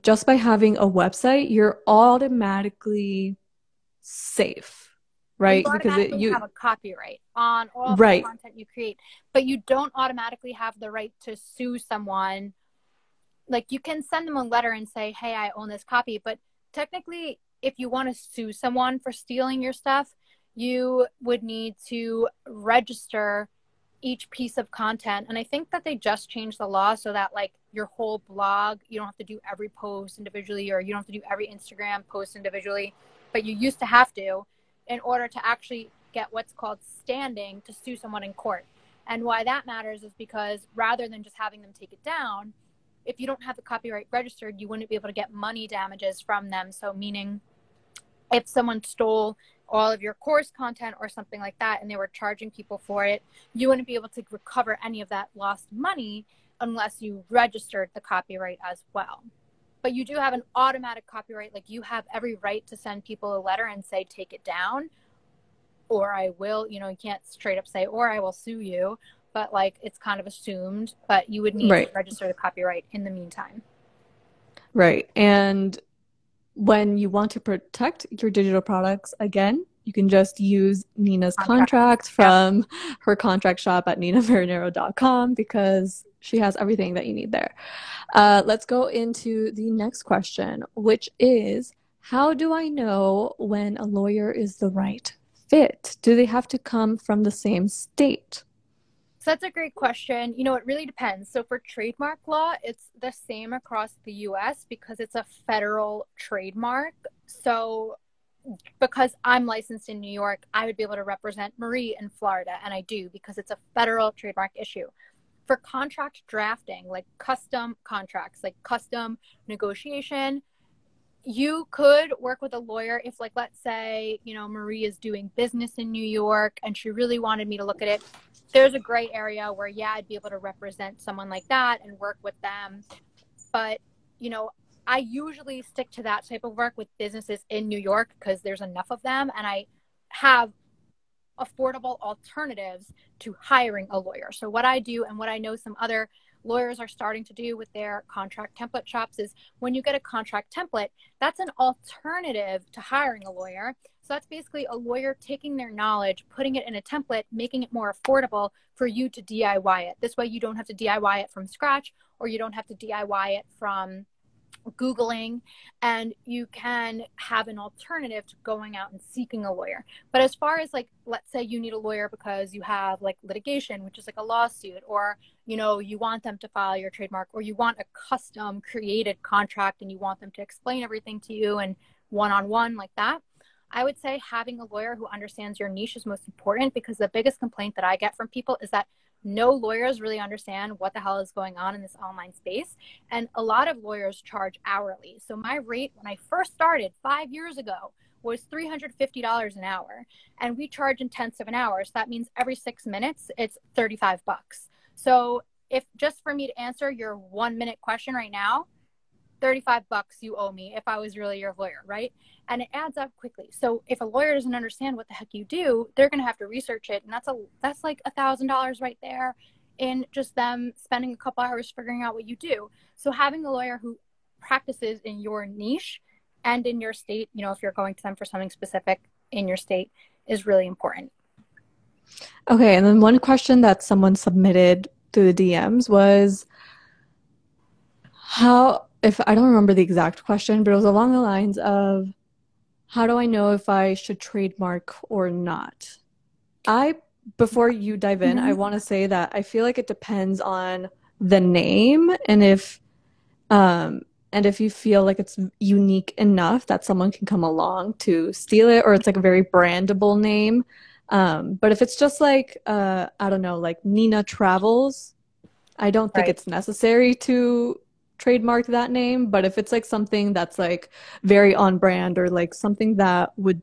just by having a website, you're automatically safe, right? You because it, you have a copyright on all right. the content you create, but you don't automatically have the right to sue someone. Like, you can send them a letter and say, hey, I own this copy. But technically, if you want to sue someone for stealing your stuff, you would need to register each piece of content. And I think that they just changed the law so that, like, your whole blog, you don't have to do every post individually, or you don't have to do every Instagram post individually. But you used to have to in order to actually get what's called standing to sue someone in court. And why that matters is because rather than just having them take it down, if you don't have the copyright registered, you wouldn't be able to get money damages from them. So meaning if someone stole all of your course content or something like that, and they were charging people for it, you wouldn't be able to recover any of that lost money unless you registered the copyright as well. But you do have an automatic copyright. Like, you have every right to send people a letter and say, take it down, or I will, you know, you can't straight up say, or I will sue you. But, like, it's kind of assumed, but you would need right. to register the copyright in the meantime. Right. And when you want to protect your digital products, again, you can just use Nina's contract, contract from yeah. her contract shop at nina marinaro dot com, because she has everything that you need there. Uh, let's go into the next question, which is, how do I know when a lawyer is the right fit? Do they have to come from the same state? So that's a great question. You know, it really depends. So for trademark law, it's the same across the U S because it's a federal trademark. So because I'm licensed in New York, I would be able to represent Marie in Florida, and I do, because it's a federal trademark issue. For contract drafting, like custom contracts, like custom negotiation, you could work with a lawyer if, like, let's say, you know, Marie is doing business in New York and she really wanted me to look at it. There's a gray area where, yeah, I'd be able to represent someone like that and work with them. But, you know, I usually stick to that type of work with businesses in New York because there's enough of them, and I have affordable alternatives to hiring a lawyer. So what I do, and what I know some other lawyers are starting to do with their contract template shops, is when you get a contract template, that's an alternative to hiring a lawyer. So that's basically a lawyer taking their knowledge, putting it in a template, making it more affordable for you to D I Y it. This way you don't have to D I Y it from scratch, or you don't have to D I Y it from Googling, and you can have an alternative to going out and seeking a lawyer. But as far as, like, let's say you need a lawyer because you have, like, litigation, which is like a lawsuit, or, you know, you want them to file your trademark, or you want a custom created contract and you want them to explain everything to you and one-on-one like that, I would say having a lawyer who understands your niche is most important, because the biggest complaint that I get from people is that no lawyers really understand what the hell is going on in this online space. And a lot of lawyers charge hourly. So my rate when I first started five years ago was three hundred fifty dollars an hour. And we charge in tenths of an hour. So that means every six minutes, it's thirty-five bucks. So if just for me to answer your one minute question right now, thirty-five bucks you owe me if I was really your lawyer, right? And it adds up quickly. So if a lawyer doesn't understand what the heck you do, they're going to have to research it. And that's a that's like a thousand dollars right there in just them spending a couple hours figuring out what you do. So having a lawyer who practices in your niche and in your state, you know, if you're going to them for something specific in your state, is really important. Okay. And then one question that someone submitted through the D Ms was how... If I don't remember the exact question, but it was along the lines of, how do I know if I should trademark or not? I, before you dive in, I want to say that I feel like it depends on the name, and if, um, And if you feel like it's unique enough that someone can come along to steal it, or it's like a very brandable name. Um, but if it's just like, uh, I don't know, like Nina Travels, I don't think right. it's necessary to trademark that name. But if it's like something that's like very on brand, or like something that would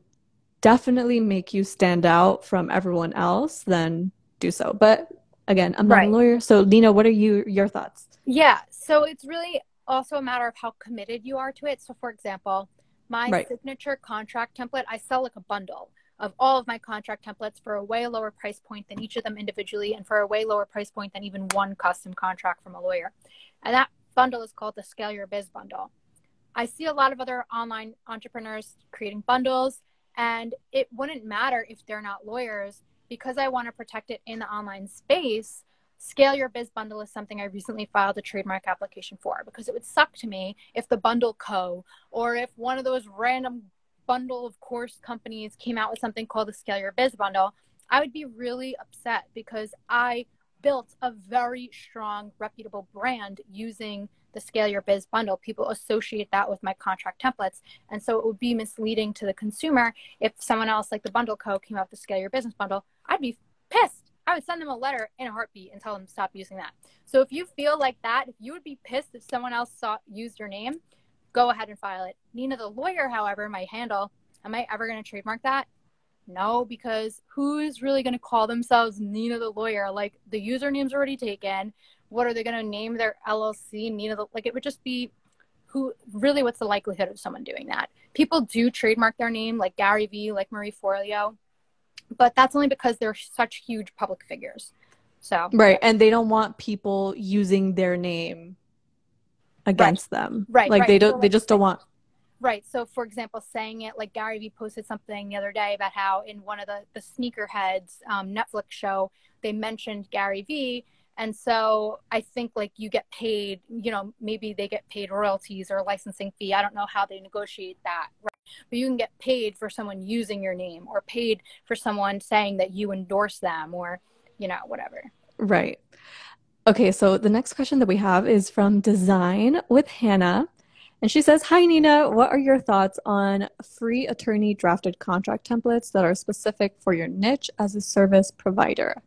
definitely make you stand out from everyone else, then do so. But again, I'm not right. a lawyer. So Nina, what are you, your thoughts? Yeah. So it's really also a matter of how committed you are to it. So for example, my right. signature contract template, I sell like a bundle of all of my contract templates for a way lower price point than each of them individually, and for a way lower price point than even one custom contract from a lawyer. And that bundle is called the Scale Your Biz Bundle. I see a lot of other online entrepreneurs creating bundles, and it wouldn't matter if they're not lawyers, because I want to protect it in the online space. Scale Your Biz Bundle is something I recently filed a trademark application for, because it would suck to me if the Bundle Co, or if one of those random bundle of course companies came out with something called the Scale Your Biz Bundle. I would be really upset, because I built a very strong, reputable brand using the Scale Your Biz Bundle. People associate that with my contract templates. And so it would be misleading to the consumer if someone else like the Bundle Co came out with the Scale Your Business Bundle. I'd be pissed. I would send them a letter in a heartbeat and tell them to stop using that. So if you feel like that, if you would be pissed if someone else saw, used your name, go ahead and file it. Nina the lawyer, however, my handle, am I ever going to trademark that? No, because who's really going to call themselves Nina the lawyer? Like, the username's already taken. What are they going to name their L L C? Nina the, like, it would just be who really, what's the likelihood of someone doing that? People do trademark their name, like Gary V, like Marie Forleo. But that's only because they're such huge public figures. So right. And they don't want people using their name against right. them. Right. Like right. they don't, they just don't want. Right. So for example, saying it like Gary Vee posted something the other day about how in one of the, the Sneakerheads um, Netflix show, they mentioned Gary Vee. And so I think like you get paid, you know, maybe they get paid royalties or a licensing fee. I don't know how they negotiate that. Right? But you can get paid for someone using your name, or paid for someone saying that you endorse them, or, you know, whatever. Right. Okay. So the next question that we have is from Design with Hannah. And she says, hi, Nina, what are your thoughts on free attorney drafted contract templates that are specific for your niche as a service provider?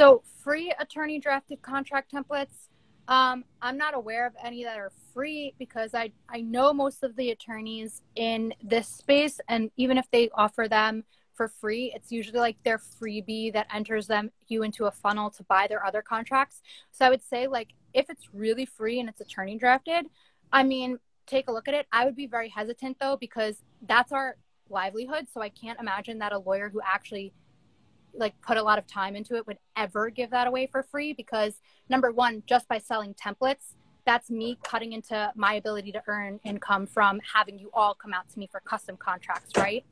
So free attorney drafted contract templates. Um, I'm not aware of any that are free, because I, I know most of the attorneys in this space, and even if they offer them for free, it's usually like their freebie that enters them you into a funnel to buy their other contracts. So I would say, like, if it's really free and it's attorney drafted, I mean, take a look at it. I would be very hesitant though, because that's our livelihood. So I can't imagine that a lawyer who actually like put a lot of time into it would ever give that away for free, because number one, just by selling templates, that's me cutting into my ability to earn income from having you all come out to me for custom contracts, right?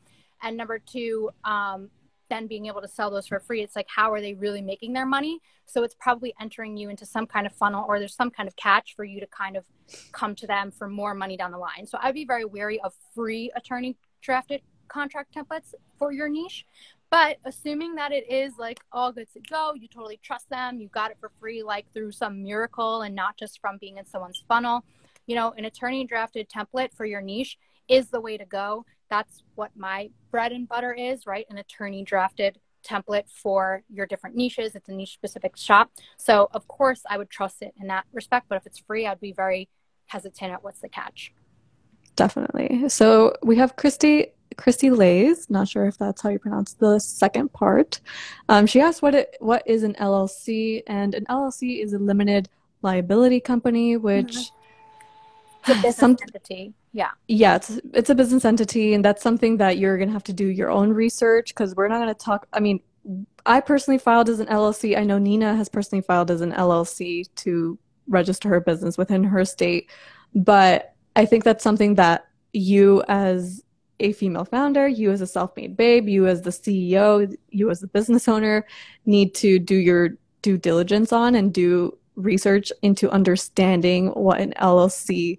And number two, um, then being able to sell those for free, it's like, how are they really making their money? So it's probably entering you into some kind of funnel, or there's some kind of catch for you to kind of come to them for more money down the line. So I'd be very wary of free attorney drafted contract templates for your niche. But assuming that it is like all good to go, you totally trust them, you got it for free, like through some miracle and not just from being in someone's funnel, you know, an attorney drafted template for your niche is the way to go. That's what my bread and butter is, right? An attorney drafted template for your different niches. It's a niche specific shop. So of course I would trust it in that respect, but if it's free, I'd be very hesitant at what's the catch. Definitely. So we have Christy. Christy Lays, not sure if that's how you pronounce the second part. Um, she asked what it, what is an L L C, and an L L C is a limited liability company, which mm-hmm. it's a business some, entity. Yeah, yeah, it's it's a business entity, and that's something that you're gonna have to do your own research, because we're not gonna talk. I mean, I personally filed as an L L C. I know Nina has personally filed as an L L C to register her business within her state, but I think that's something that you as a female founder, you as a self-made babe, you as the C E O, you as the business owner need to do your due diligence on and do research into understanding what an L L C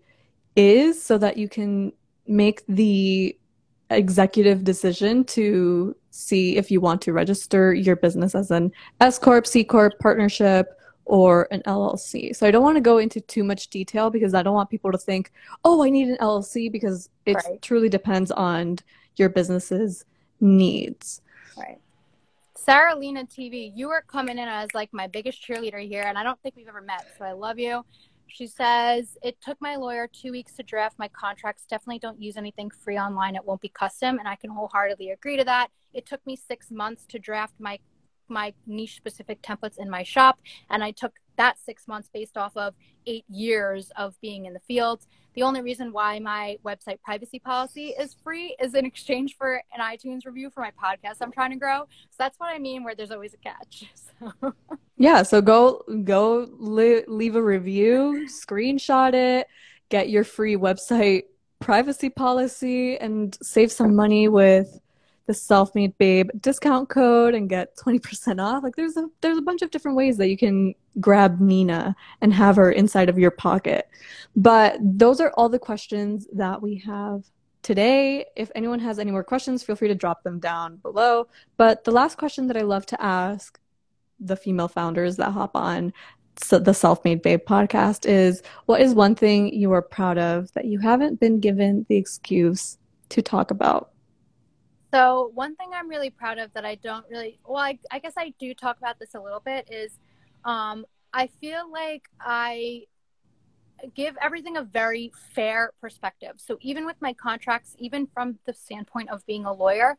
is, so that you can make the executive decision to see if you want to register your business as an S Corp, C Corp, partnership, or an L L C. So I don't want to go into too much detail because I don't want people to think, oh, I need an L L C, because it right. truly depends on your business's needs. Right. Sarah Lena T V, you are coming in as like my biggest cheerleader here, and I don't think we've ever met, so I love you. She says, it took my lawyer two weeks to draft my contracts. Definitely don't use anything free online. It won't be custom. And I can wholeheartedly agree to that. It took me six months to draft my my niche specific templates in my shop. And I took that six months based off of eight years of being in the field. The only reason why my website privacy policy is free is in exchange for an iTunes review for my podcast I'm trying to grow. So that's what I mean where there's always a catch. So. Yeah, so go, go li- leave a review, screenshot it, get your free website privacy policy, and save some money with the Self-Made Babe discount code and get twenty percent off. Like there's a, there's a bunch of different ways that you can grab Nina and have her inside of your pocket. But those are all the questions that we have today. If anyone has any more questions, feel free to drop them down below. But the last question that I love to ask the female founders that hop on the Self-Made Babe podcast is, what is one thing you are proud of that you haven't been given the excuse to talk about? So one thing I'm really proud of that I don't really, well, I, I guess I do talk about this a little bit is um, I feel like I give everything a very fair perspective. So even with my contracts, even from the standpoint of being a lawyer,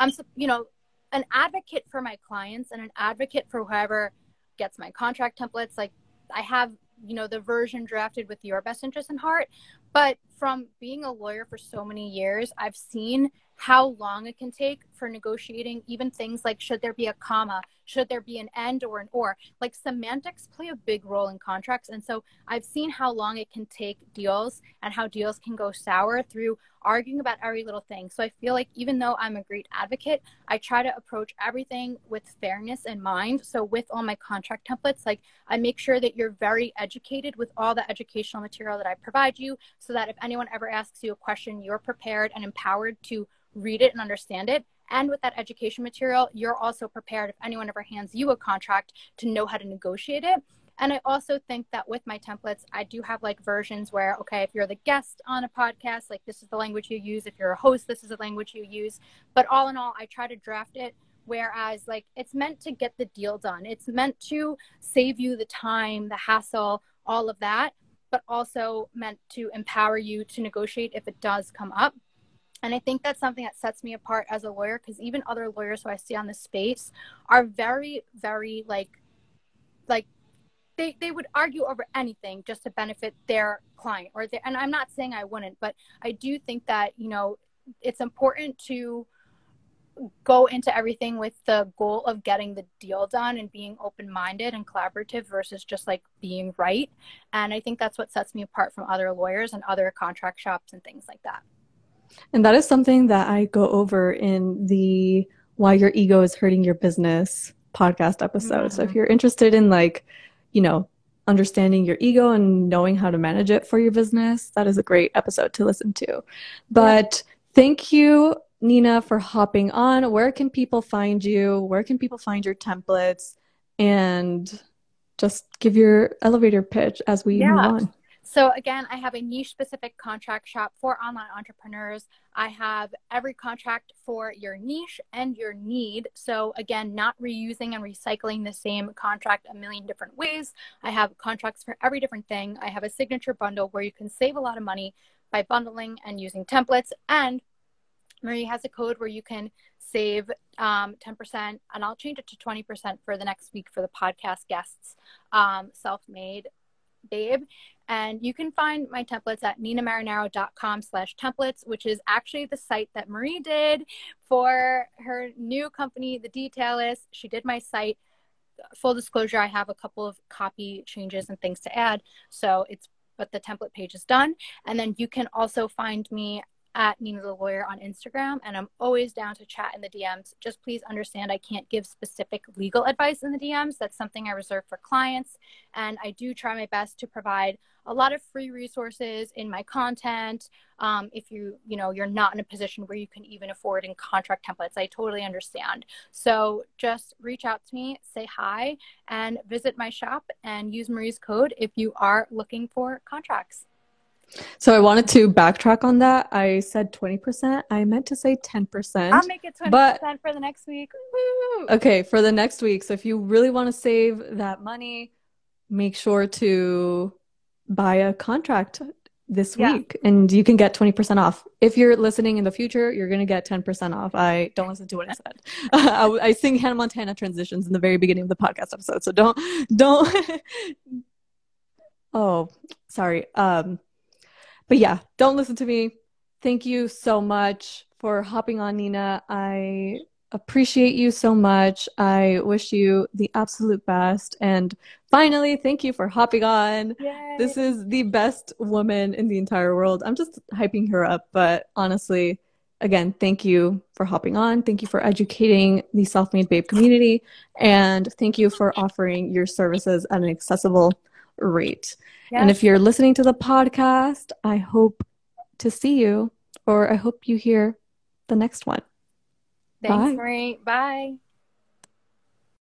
I'm, you know, an advocate for my clients and an advocate for whoever gets my contract templates. Like I have, you know, the version drafted with your best interest in heart. But from being a lawyer for so many years, I've seen how long it can take for negotiating even things like, should there be a comma? Should there be an and or an or? Like semantics play a big role in contracts. And so I've seen how long it can take deals and how deals can go sour through arguing about every little thing. So I feel like even though I'm a great advocate, I try to approach everything with fairness in mind. So with all my contract templates, like I make sure that you're very educated with all the educational material that I provide you, so that if anyone ever asks you a question, you're prepared and empowered to read it and understand it. And with that education material, you're also prepared, if anyone ever hands you a contract, to know how to negotiate it. And I also think that with my templates, I do have like versions where, okay, if you're the guest on a podcast, like this is the language you use. If you're a host, this is the language you use. But all in all, I try to draft it. Whereas like it's meant to get the deal done. It's meant to save you the time, the hassle, all of that, but also meant to empower you to negotiate if it does come up. And I think that's something that sets me apart as a lawyer, because even other lawyers who I see on the space are very, very like, like they, they would argue over anything just to benefit their client or their, and I'm not saying I wouldn't, but I do think that, you know, it's important to go into everything with the goal of getting the deal done and being open-minded and collaborative versus just like being right. And I think that's what sets me apart from other lawyers and other contract shops and things like that. And that is something that I go over in the Why Your Ego is Hurting Your Business podcast episode. Mm-hmm. So if you're interested in like, you know, understanding your ego and knowing how to manage it for your business, that is a great episode to listen to. But thank you, Nina, for hopping on. Where can people find you? Where can people find your templates? And just give your elevator pitch as we yeah. move on. So again, I have a niche-specific contract shop for online entrepreneurs. I have every contract for your niche and your need. So again, not reusing and recycling the same contract a million different ways. I have contracts for every different thing. I have a signature bundle where you can save a lot of money by bundling and using templates. And Marie has a code where you can save um, ten percent, and I'll change it to twenty percent for the next week for the podcast guests, um, Self-Made Babe. And you can find my templates at ninamarinaro dot com slash templates, which is actually the site that Marie did for her new company, The Detailist. She did my site. Full disclosure, I have a couple of copy changes and things to add. So it's, but the template page is done. And then you can also find me at Nina the Lawyer on Instagram, and I'm always down to chat in the D Ms. Just please understand I can't give specific legal advice in the D Ms. That's something I reserve for clients, and I do try my best to provide a lot of free resources in my content. Um, if you, you know, you're not in a position where you can even afford in contract templates, I totally understand. So just reach out to me, say hi, and visit my shop and use Marie's code if you are looking for contracts. So I wanted to backtrack on that. I said twenty percent. I meant to say ten percent. I'll make it twenty percent but, for the next week. Woo! Okay, for the next week. So if you really want to save that money, make sure to buy a contract this yeah. week, and you can get twenty percent off. If you're listening in the future, you're going to get ten percent off. I don't listen to what I said. I, I sing Hannah Montana transitions in the very beginning of the podcast episode. So don't, don't. oh, sorry. Um, But yeah, don't listen to me. Thank you so much for hopping on, Nina. I appreciate you so much. I wish you the absolute best. And finally, thank you for hopping on. Yay. This is the best woman in the entire world. I'm just hyping her up. But honestly, again, thank you for hopping on. Thank you for educating the Self-Made Babe community. And thank you for offering your services at an accessible rate. Yes. And if you're listening to the podcast, I hope to see you, or I hope you hear the next one. Thanks, Marie. Bye.